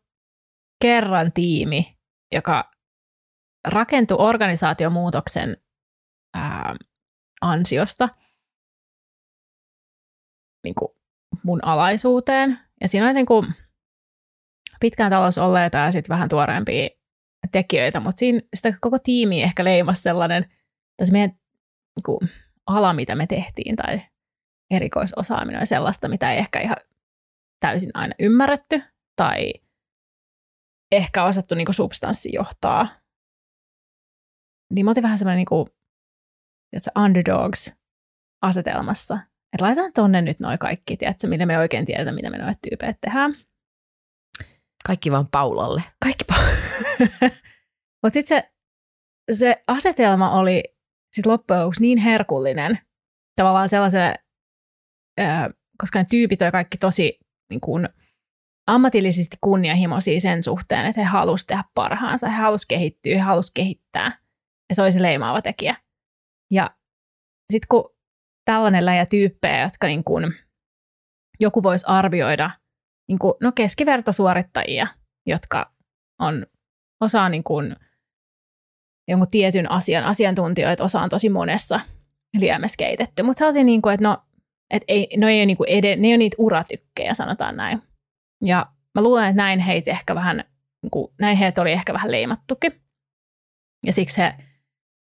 kerran tiimi, joka rakentui organisaatiomuutoksen ansiosta niin kuin mun alaisuuteen. Ja siinä oli niin kuin pitkään talossa olleita ja sitten vähän tuoreempia tekijöitä, mutta siinä sitä koko tiimi ehkä leimasi sellainen tässä meidän niin kuin, ala, mitä me tehtiin, tai erikoisosaaminen oli sellaista, mitä ei ehkä ihan täysin aina ymmärretty, tai ehkä osattu niin kuin, substanssi johtaa. Niin me oltiin vähän sellainen niin kuin, tiedätkö, underdogs-asetelmassa, että laitetaan tonne nyt noi kaikki, tiedätkö, millä me oikein tiedetään, mitä me noille tyypeille tehdään. Kaikki vaan Paulalle. Kaikki Mutta sitten se asetelma oli sit loppujen lopuksi niin herkullinen tavallaan sellaiselle, koska ne tyypit oli kaikki tosi niin kun, ammatillisesti kunnianhimoisia sen suhteen, että he halusivat tehdä parhaansa, he halusivat kehittyä, he halusivat kehittää. Ja se oli se leimaava tekijä. Ja sitten kun tällainen läjä tyyppejä, jotka niin kun, joku voisi arvioida niin kun, no keskivertosuorittajia, jotka on osaa niin kun, jonkun tietyn asian asiantuntijoita, osa on tosi monessa liemessä keitetty. Mutta sellaisia, niin kuin, että no, et ei, no ei ole, niin kuin ne ei ole niitä uratykkejä, sanotaan näin. Ja mä luulen, että näin heitä oli ehkä vähän leimattukin. Ja siksi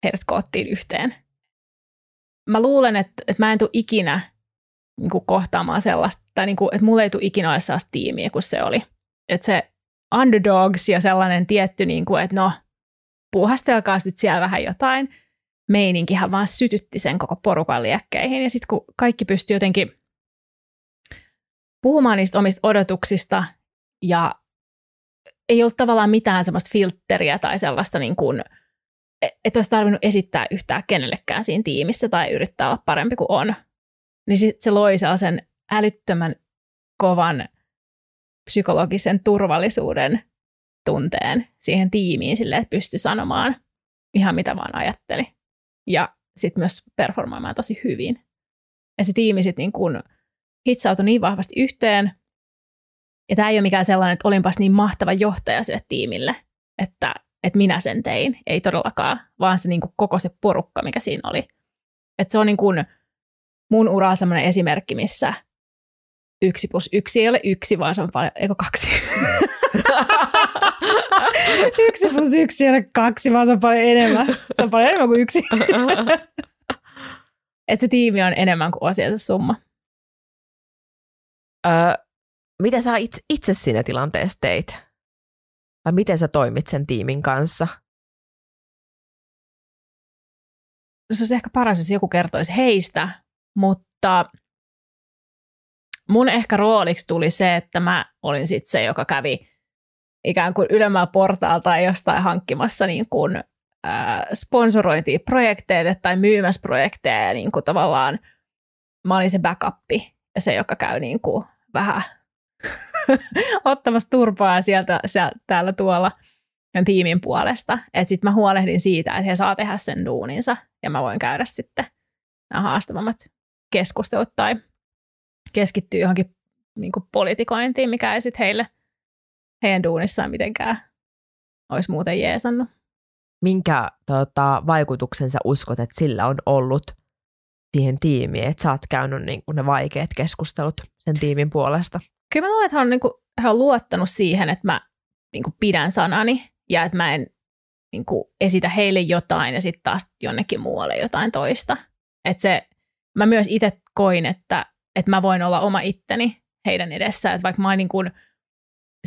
heidät koottiin yhteen. Mä luulen, että mä en tule ikinä niin kuin kohtaamaan sellaista, tai niin kuin, että mulla ei tule ikinä ole sellaista tiimiä kuin se oli. Että se underdogs ja sellainen tietty, niin kuin, että no, puuhastelkaa sitten siellä vähän jotain. Meininkihän vaan sytytti sen koko porukan liekkeihin. Ja sitten kun kaikki pystyi jotenkin puhumaan niistä omista odotuksista ja ei ollut tavallaan mitään sellaista filtteriä tai sellaista, niin kuin, että olisi tarvinnut esittää yhtään kenellekään siinä tiimissä tai yrittää olla parempi kuin on. Niin sitten se loi sellaisen älyttömän kovan psykologisen turvallisuuden tunteen siihen tiimiin silleen, että pystyi sanomaan ihan mitä vaan ajatteli. Ja sitten myös performoimaan tosi hyvin. Ja se tiimi sitten niin kun hitsautui niin vahvasti yhteen. Ja tämä ei ole mikään sellainen, että olinpas niin mahtava johtaja sille tiimille, että minä sen tein. Ei todellakaan, vaan se niin kun koko se porukka, mikä siinä oli. Että se on niin kun mun uraa sellainen esimerkki, missä 1+1 ei ole 1, vaan se on paljon, eikö 2? 1+1 ei ole 2, vaan se on paljon enemmän. Se on paljon enemmän kuin 1. Että se tiimi on enemmän kuin osiensa summa. Mitä sä itse siinä tilanteessa teit? Vai miten sä toimit sen tiimin kanssa? No se olisi ehkä paras, jos joku kertoisi heistä, mutta mun ehkä rooliksi tuli se, että mä olin sitten se, joka kävi ikään kuin ylemmää portaalta tai jostain hankkimassa niin kuin, sponsorointia projekteille tai myymässä projekteja. Ja niin kuin tavallaan mä olin se backuppi ja se, joka käy niin kuin vähän ottamassa turpaa sieltä täällä tuolla tiimin puolesta. Että sitten mä huolehdin siitä, että he saa tehdä sen duuninsa ja mä voin käydä sitten nämä haastavammat keskustelut tai keskittyy johonkin niin kuin politikointiin, mikä ei sitten heille, heidän duunissaan mitenkään olisi muuten jeesannut. Minkä vaikutuksen sä uskot, että sillä on ollut siihen tiimiin, että sä oot käynyt niin kuin ne vaikeat keskustelut sen tiimin puolesta? Kyllä mä luulen, että hän on luottanut siihen, että mä niin kuin pidän sanani ja että mä en niin kuin esitä heille jotain ja sitten taas jonnekin muualle jotain toista. Että se, mä myös itse koin, että mä voin olla oma itteni heidän edessään, että vaikka mä oon niin kuin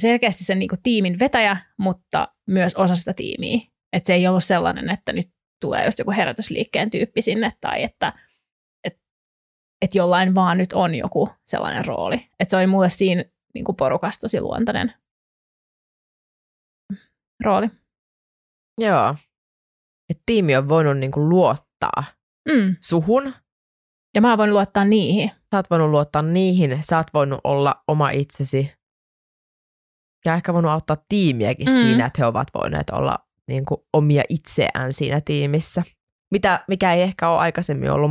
selkeästi sen niin kuin tiimin vetäjä, mutta myös osa sitä tiimiä. Että se ei ollut sellainen, että nyt tulee just joku herätysliikkeen tyyppi sinne tai että jollain vaan nyt on joku sellainen rooli. Että se oli mulle siinä niin kuin porukassa tosi luontainen rooli. Joo. Että tiimi on voinut niin kuin luottaa suhun. Ja mä oon voinut luottaa niihin. Sä oot voinut luottaa niihin. Sä oot voinut olla oma itsesi. Ja ehkä voinut auttaa tiimiäkin siinä, että he ovat voineet olla niin kuin omia itseään siinä tiimissä. Mikä ei ehkä ole aikaisemmin ollut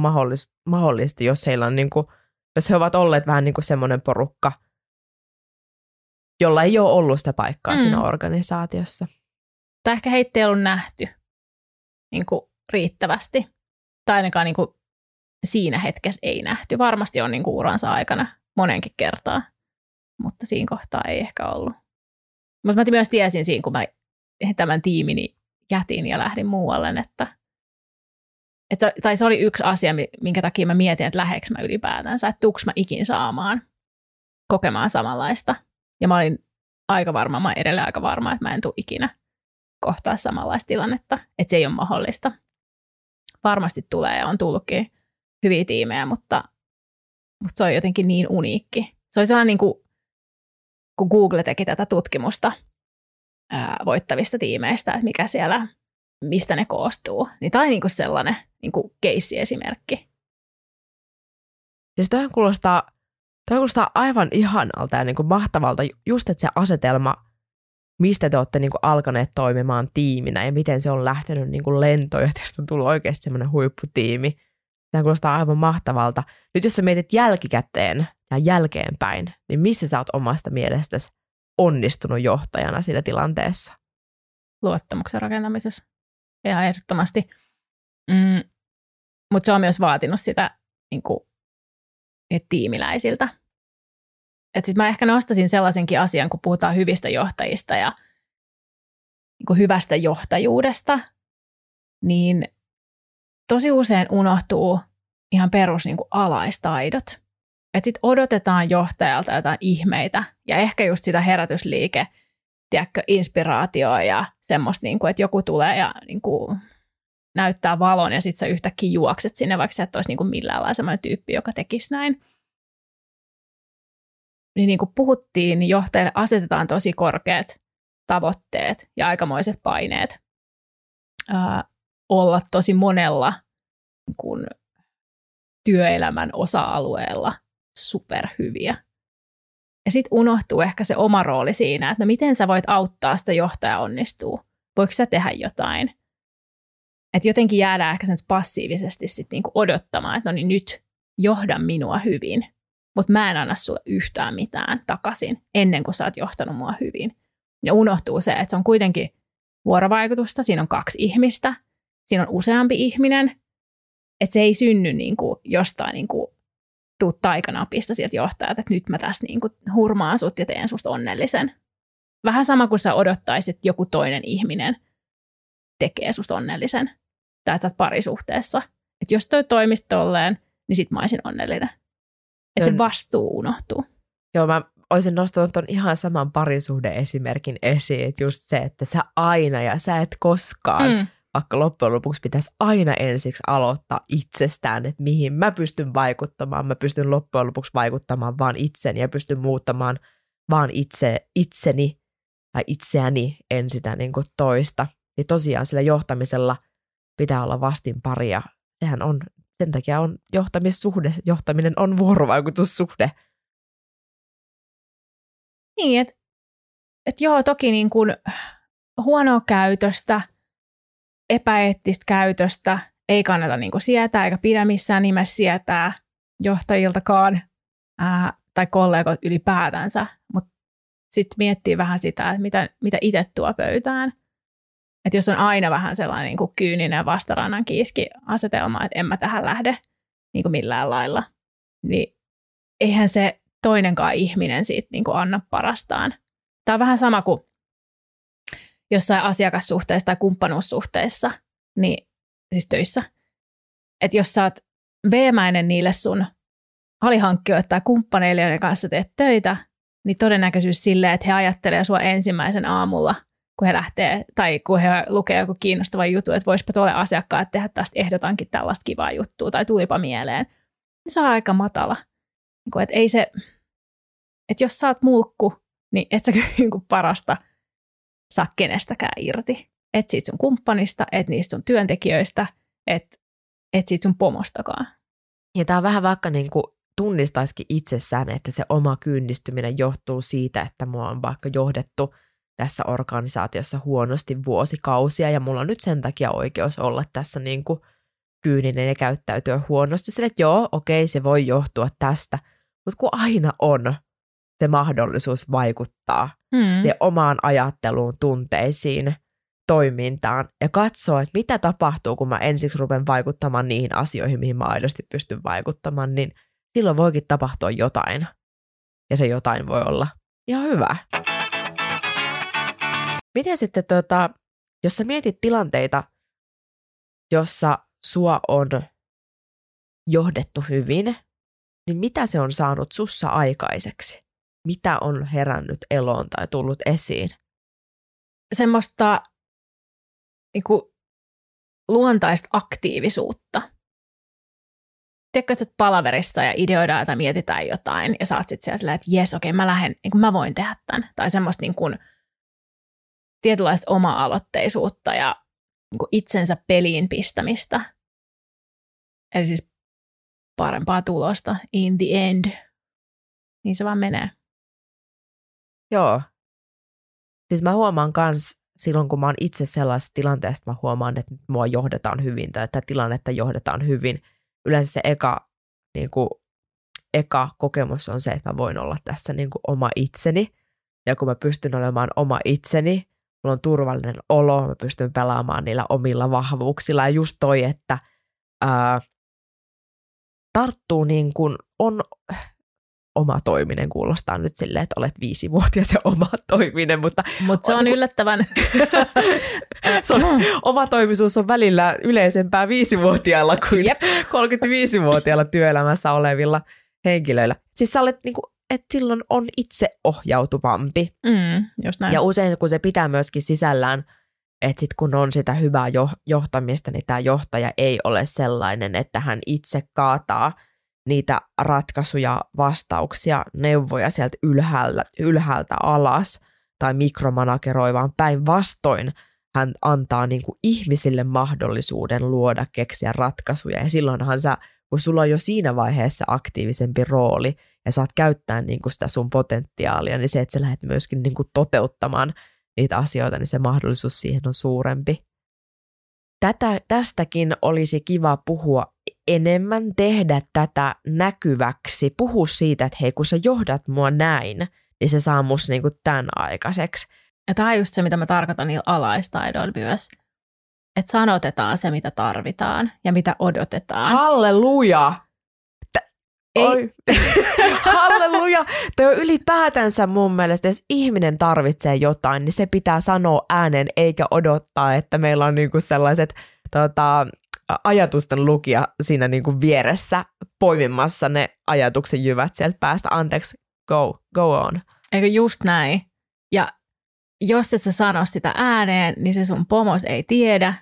mahdollista, jos heillä on niin kuin, jos he ovat olleet vähän niin kuin semmoinen porukka, jolla ei ole ollut sitä paikkaa siinä organisaatiossa. Tai ehkä heitä ei ollut nähty niin kuin riittävästi. Tai ainakaan niin kuin siinä hetkessä ei nähty. Varmasti on niin kuin uransa aikana monenkin kertaa, mutta siinä kohtaa ei ehkä ollut. Mutta mä myös tiesin siinä, kun mä tämän tiimini jätin ja lähdin muualle, että se oli yksi asia, minkä takia mä mietin, että läheekö mä ylipäätänsä, että tuuks mä ikin saamaan kokemaan samanlaista. Ja mä olin aika varma, mä edelleen aika varma, että mä en tule ikinä kohtaa samanlaista tilannetta, että se ei ole mahdollista. Varmasti tulee ja on tullutkin hyviä tiimejä, mutta se on jotenkin niin uniikki. Se oli sellainen, niin kuin, kun Google teki tätä tutkimusta voittavista tiimeistä, että mikä siellä, mistä ne koostuu. Niin tämä on niin kuin sellainen niin kuin keissiesimerkki. Siis tämä kuulostaa aivan ihanalta ja niin kuin mahtavalta, just että se asetelma, mistä te olette niin kuin alkaneet toimimaan tiiminä ja miten se on lähtenyt niin kuin lentoon ja tästä on tullut oikeasti semmoinen huipputiimi. Tämä kuulostaa aivan mahtavalta. Nyt jos sä mietit jälkikäteen ja jälkeenpäin, niin missä sä oot omasta mielestäsi onnistunut johtajana siinä tilanteessa? Luottamuksen rakentamisessa. Ja ehdottomasti. Mutta se on myös vaatinut sitä niin kuin, tiimiläisiltä. Et sit mä ehkä nostasin sellaisenkin asian, kun puhutaan hyvistä johtajista ja niin kuin hyvästä johtajuudesta, niin tosi usein unohtuu ihan perus niin kuin alaistaidot. Että sitten odotetaan johtajalta jotain ihmeitä ja ehkä just sitä herätysliike, tiedätkö, inspiraatioa ja semmoista, niin kuin, että joku tulee ja niin kuin, näyttää valon ja sitten sä yhtäkkiä juokset sinne, vaikka sä et olisi niin kuin millään sellainen tyyppi, joka tekisi näin. Niin kuin puhuttiin, niin johtajille asetetaan tosi korkeat tavoitteet ja aikamoiset paineet olla tosi monella niin kuin, työelämän osa-alueella superhyviä. Ja sitten unohtuu ehkä se oma rooli siinä, että no miten sä voit auttaa sitä johtajaa onnistuu. Voiko sä tehdä jotain? Että jotenkin jäädään ehkä sen passiivisesti sit niinku odottamaan, että no niin nyt johda minua hyvin, mutta mä en anna sulle yhtään mitään takaisin ennen kuin sä oot johtanut mua hyvin. Ja unohtuu se, että se on kuitenkin vuorovaikutusta, siinä on kaksi ihmistä, siinä on useampi ihminen, että se ei synny niinku jostain niinku tuu taikanapista sieltä johtajat, että nyt mä tässä niinku hurmaan sut ja teen susta onnellisen. Vähän sama kuin sä odottaisit, että joku toinen ihminen tekee susta onnellisen. Tai että sä oot parisuhteessa. Että jos toi toimisi tolleen, niin sit mä olisin onnellinen. Että se vastuu unohtuu. Joo, mä olisin nostanut ton ihan saman parisuhde-esimerkin esiin. Että just se, että sä aina ja sä et koskaan, vaikka loppujen lopuksi pitäisi aina ensiksi aloittaa itsestään, että mihin mä pystyn vaikuttamaan. Mä pystyn loppujen lopuksi vaikuttamaan vaan itseni ja pystyn muuttamaan vaan itseni tai itseäni, en sitä niin kuin toista. Niin tosiaan sillä johtamisella pitää olla vastinparia. Sehän on, sen takia on johtamissuhde. Johtaminen on vuorovaikutussuhde. Niin, että joo, toki niin kuin huonoa käytöstä, epäeettistä käytöstä ei kannata niin kuin sietää, eikä pidä missään nimessä sietää johtajiltakaan tai kollegoilta ylipäätänsä. Mutta sitten miettii vähän sitä, että mitä itse tuo pöytään. Että jos on aina vähän sellainen niin kuin kyyninen vastarannan kiiski asetelma, että en mä tähän lähde, niin kuin millään lailla, niin eihän se toinenkaan ihminen siitä niin kuin anna parastaan. Tämä on vähän sama kuin jossain asiakassuhteessa tai kumppanuussuhteessa, niin, siis töissä. Että jos sä oot veemäinen niille sun alihankkijoille tai kumppaneille, joiden kanssa teet töitä, niin todennäköisyys sille, että he ajattelee sua ensimmäisen aamulla, kun he lähtee, tai kun he lukee joku kiinnostava juttu, että voisipa tuolle asiakkaalle tehdä tästä, ehdotankin tällaista kivaa juttua, tai tulipa mieleen, niin se on aika matala. Että ei se, että jos sä oot mulkku, niin et sä kyllä parasta saa kenestäkään irti. Et siitä sun kumppanista, et niistä sun työntekijöistä, et siitä sun pomostakaan. Ja tää on vähän vaikka niinku tunnistaisikin itsessään, että se oma kynnistyminen johtuu siitä, että mua on vaikka johdettu tässä organisaatiossa huonosti vuosikausia ja mulla on nyt sen takia oikeus olla tässä niinku kyyninen ja käyttäytyä huonosti. Sille, että joo, okei, se voi johtua tästä, mutta kun aina on se mahdollisuus vaikuttaa siihen omaan ajatteluun, tunteisiin, toimintaan ja katsoa, että mitä tapahtuu, kun mä ensiksi rupean vaikuttamaan niihin asioihin, mihin mä aidosti pystyn vaikuttamaan, niin silloin voikin tapahtua jotain. Ja se jotain voi olla ihan hyvä. Miten sitten, jos sä mietit tilanteita, jossa sua on johdettu hyvin, niin mitä se on saanut sussa aikaiseksi? Mitä on herännyt eloon tai tullut esiin? Semmoista niinku luontaista aktiivisuutta. Tiedätkö, että palaverissa ja ideoidaan tai mietitään jotain ja sä oot sitten siellä silleen, että jes, okei, mä lähden, niin mä voin tehdä tämän. Tai semmoista niin kuin tietynlaista oma-aloitteisuutta ja niin kuin itsensä peliin pistämistä. Eli siis parempaa tulosta in the end. Niin se vaan menee. Joo. Siis mä huomaan kans silloin, kun mä oon itse sellaisessa tilanteessa, että mä huomaan, että mua johdetaan hyvin tai että tilannetta johdetaan hyvin. Yleensä se eka kokemus on se, että mä voin olla tässä niin kuin oma itseni. Ja kun mä pystyn olemaan oma itseni, mulla on turvallinen olo, mä pystyn pelaamaan niillä omilla vahvuuksilla. Ja just toi, että tarttuu niin kuin on... Oma toiminen kuulostaa nyt silleen, että olet 5-vuotias ja oma toiminen, mutta... Mutta se on yllättävän... Oma toimisuus on välillä yleisempää 5-vuotiailla kuin 35-vuotiailla työelämässä olevilla henkilöillä. Siis sä olet niinku, että silloin on itseohjautuvampi. Just näin. Ja usein kun se pitää myöskin sisällään, että sit kun on sitä hyvää johtamista, niin tämä johtaja ei ole sellainen, että hän itse kaataa niitä ratkaisuja, vastauksia, neuvoja sieltä ylhäältä alas tai mikromanageroi, vaan päinvastoin hän antaa niin kuin ihmisille mahdollisuuden luoda, keksiä ratkaisuja. Ja silloinhan sä, kun sulla on jo siinä vaiheessa aktiivisempi rooli ja saat käyttää niin kuin sitä sun potentiaalia, niin se, että sä lähdet myöskin niin kuin toteuttamaan niitä asioita, niin se mahdollisuus siihen on suurempi. Tästäkin olisi kiva puhua enemmän, tehdä tätä näkyväksi, puhua siitä, että hei, kun sä johdat mua näin, niin se saa musta niinku tämän aikaiseksi. Ja tämä on just se, mitä mä tarkoitan niillä alaistaidoilla myös, että sanotetaan se, mitä tarvitaan ja mitä odotetaan. Halleluja! Ei. Halleluja! Toi on ylipäätänsä mun mielestä, jos ihminen tarvitsee jotain, niin se pitää sanoa ääneen eikä odottaa, että meillä on niinku sellaiset ajatusten lukija siinä niinku vieressä poimimassa ne ajatuksen jyvät sieltä päästä. Anteeksi, go on. Eikö just näin? Ja jos et sä sano sitä ääneen, niin se sun pomos ei tiedä.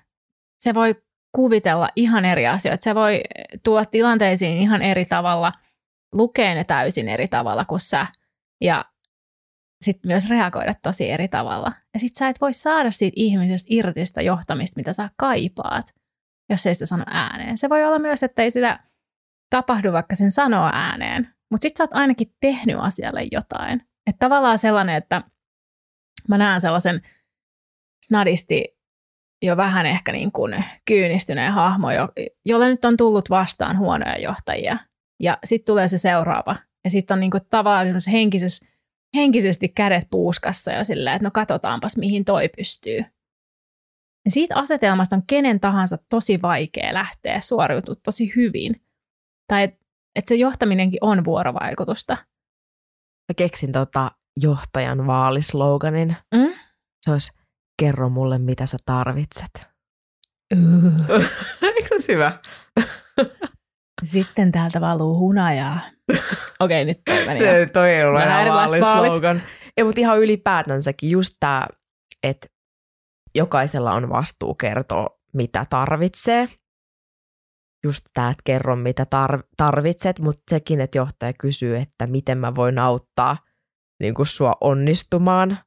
Se voi kuvitella ihan eri asioita. Se voi tulla tilanteisiin ihan eri tavalla, lukee ne täysin eri tavalla kuin sä ja sitten myös reagoida tosi eri tavalla. Ja sitten sä et voi saada siitä ihmisestä irti sitä johtamista, mitä sä kaipaat, jos ei sitä sano ääneen. Se voi olla myös, että ei sitä tapahdu, vaikka sen sanoo ääneen, mutta sitten sä oot ainakin tehnyt asialle jotain. Että tavallaan sellainen, että mä näen sellaisen snadisti jo vähän ehkä niin kuin kyynistyneen hahmo, jolle nyt on tullut vastaan huonoja johtajia. Ja sitten tulee se seuraava. Ja sitten on niinku tavallaan henkisesti kädet puuskassa jo silleen, että no katsotaanpas mihin toi pystyy. Ja siitä asetelmasta on kenen tahansa tosi vaikea lähteä suoriutumaan tosi hyvin. Tai että se johtaminenkin on vuorovaikutusta. Mä keksin johtajan vaalisloganin. Mm? Se olisi, kerro mulle mitä sä tarvitset. Eikö se hyvä? Sitten täältä valuu hunajaa. Okei, nyt toi meni. Toi ei ollut enää vaalislogan. Ei, mutta ihan ylipäätänsäkin just tää, että jokaisella on vastuu kertoa, mitä tarvitsee. Just tää, että kerro, mitä tarvitset, mutta sekin, että johtaja kysyy, että miten mä voin auttaa niin kun sua onnistumaan.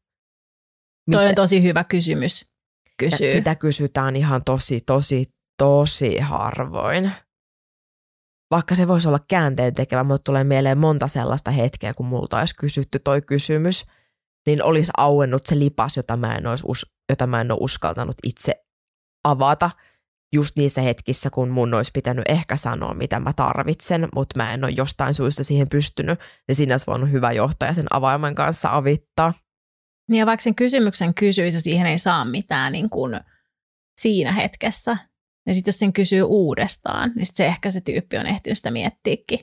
Toi on tosi hyvä kysymys. Kysyy. Sitä kysytään ihan tosi harvoin. Vaikka se voisi olla käänteentekevä, mutta tulee mieleen monta sellaista hetkeä, kun multa olisi kysytty toi kysymys, niin olisi auennut se lipas, jota mä en ole uskaltanut itse avata. Just niissä hetkissä, kun mun olisi pitänyt ehkä sanoa, mitä mä tarvitsen, mutta mä en ole jostain syystä siihen pystynyt, niin siinä olisi voinut hyvä johtaja sen avaimen kanssa avittaa. Niin ja vaikka sen kysymyksen kysyisi, siihen ei saa mitään niin kuin siinä hetkessä. Ja sitten jos sen kysyy uudestaan, niin sit se ehkä se tyyppi on ehtinyt sitä miettiäkin.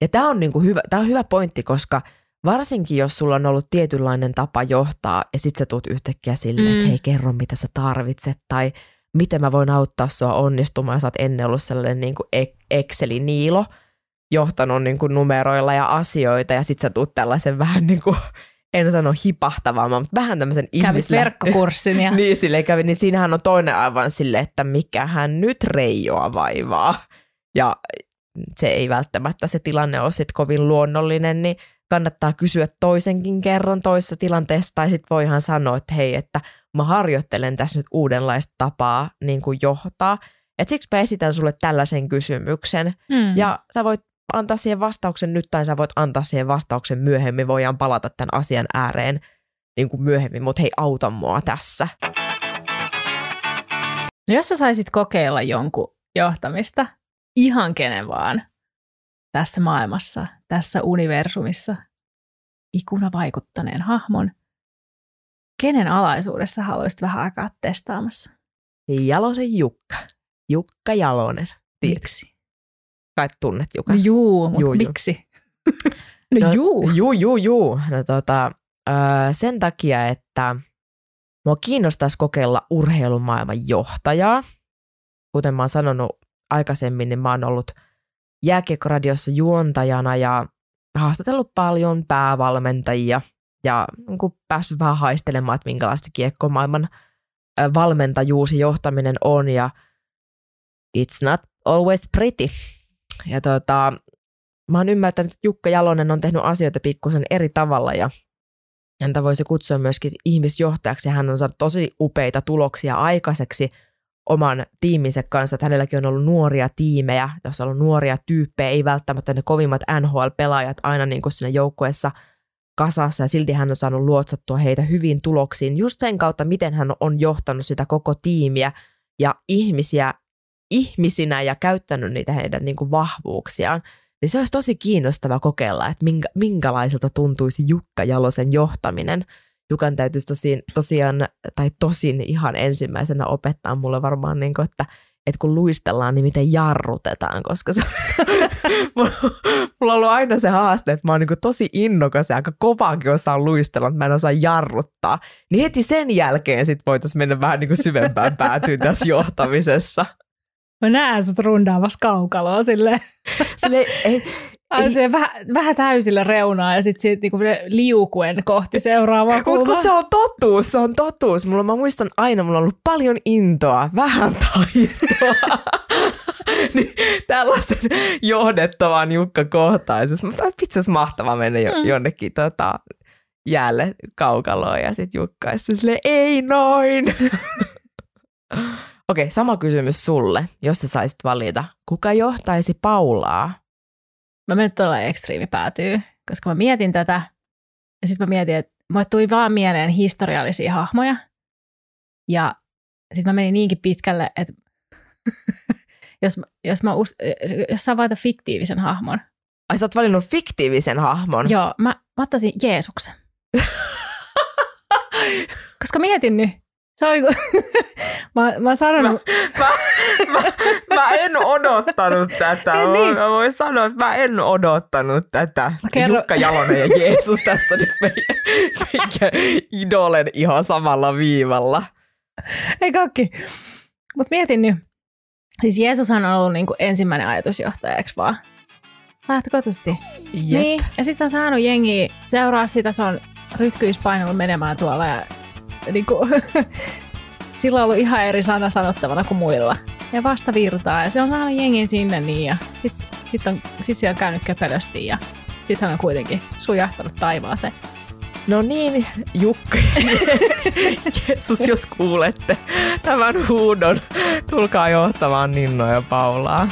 Ja tämä on, niinku on hyvä pointti, koska varsinkin jos sulla on ollut tietynlainen tapa johtaa ja sitten sä tuut yhtäkkiä silleen, että hei, kerro mitä sä tarvitset tai miten mä voin auttaa sua onnistumaan. Sä oot ennen ollut sellainen niinku Excel-niilo, johtanut niinku numeroilla ja asioita ja sitten sä tuut tällaisen vähän niin kuin... En sano hipahtavaa, mutta vähän tämmöisen kävit verkkokurssin ja... niin, silleen kävi. Niin siinähän on toinen aivan silleen, että mikähän nyt reijoa vaivaa. Ja se ei välttämättä se tilanne ole sit kovin luonnollinen, niin kannattaa kysyä toisenkin kerran toisessa tilanteessa. Tai sitten voihan sanoa, että hei, että mä harjoittelen tässä nyt uudenlaista tapaa niin kuin johtaa. Et siksi mä esitän sulle tällaisen kysymyksen. Ja sä voit antaa siihen vastauksen nyt tai sä voit antaa siihen vastauksen myöhemmin. Voidaan palata tämän asian ääreen niin kuin myöhemmin, mutta hei, auta mua tässä. No jos sä saisit kokeilla jonkun johtamista, ihan kenen vaan, tässä maailmassa, tässä universumissa, ikunavaikuttaneen hahmon, kenen alaisuudessa haluaisit vähän aikaa testaamassa? Jalosen Jukka. Jukka Jalonen. Miksi? Kai tunnet Jukka. No juu, mutta miksi? No juu. Juu. No sen takia, että mua kiinnostaisi kokeilla urheilumaailman johtajaa. Kuten mä oon sanonut aikaisemmin, niin mä oon ollut jääkiekkoradiossa juontajana ja haastatellut paljon päävalmentajia ja niin kun päässyt vähän haistelemaan, että minkälaista kiekkomaailman valmentajuus ja johtaminen on ja it's not always pretty. Ja mä oon ymmärtänyt, että Jukka Jalonen on tehnyt asioita pikkusen eri tavalla ja häntä voisi kutsua myöskin ihmisjohtajaksi. Hän on saanut tosi upeita tuloksia aikaiseksi oman tiiminsä kanssa. Että hänelläkin on ollut nuoria tiimejä, jos on ollut nuoria tyyppejä, ei välttämättä ne kovimmat NHL-pelaajat aina niin kuin siinä joukkueessa kasassa. Ja silti hän on saanut luotsattua heitä hyviin tuloksiin just sen kautta, miten hän on johtanut sitä koko tiimiä ja ihmisiä ihmisinä ja käyttänyt niitä heidän niin kuin vahvuuksiaan, niin se olisi tosi kiinnostava kokeilla, että minkälaiselta tuntuisi Jukka Jalosen johtaminen. Jukan täytyisi tosin ihan ensimmäisenä opettaa mulle varmaan, niin kuin, että kun luistellaan, niin miten jarrutetaan, koska se mulla on ollut aina se haaste, että mä oon niin kuin tosi innokas ja aika kovaakin osaan luistella, mutta mä en osaa jarruttaa. Niin heti sen jälkeen sit voitaisiin mennä vähän niin kuin syvempään päätyyn tässä johtamisessa. Mä näen sut rundaamassa kaukaloa silleen. Silleen vähän täysillä reunaa ja sitten niinku liukuen kohti seuraavaa kulmaa. Mutta kun se on totuus. Mä muistan aina, mulla on ollut paljon intoa, vähän taitoa. Niin, tällaisen johdettavan Jukka kohtaisuus. Musta olisi itse asiassa mahtavaa mennä jonnekin jäälle kaukaloon ja sitten Jukka ja silleen, ei noin. Okei, sama kysymys sulle, jos sä saisit valita. Kuka johtaisi Paulaa? Mä menen nyt todella ekstriimi päätyy, koska mä mietin tätä. Ja sit mä mietin, että mulle tuli vaan mieleen historiallisia hahmoja. Ja sit mä menin niinkin pitkälle, että jos saa valita fiktiivisen hahmon. Ai sä oot valinnut fiktiivisen hahmon? Joo, mä ottaisin Jeesuksen. Koska mietin nyt. Se on niin kuin, mä oon sanonut... Mä Mä en odottanut tätä. Niin. Mä voin sanoa, että mä en odottanut tätä. Jukka Jalonen ja Jeesus tässä on nyt meidän idolen ihan samalla viivalla. Ei kaikki. Mut mietin nyt. Siis Jeesushan on ollut niinku ensimmäinen ajatusjohtaja, eikö vaan? Lähtökohtaisesti. Jep. Niin. Ja sit se on saanut jengi seuraa sitä, se on rytkyispainellut menemään tuolla ja niinku... Sillä on ollut ihan eri sana sanottavana kuin muilla. Ja vasta virtaa. Ja se on saanut jengin sinne niin. Ja sit siellä on käynyt köpelösti. Ja sit hän on kuitenkin sujahtanut taivaaseen. No niin, Jukka. Jeesus, jos kuulette tämän huudon, tulkaa johtamaan Ninnoa ja Paulaa.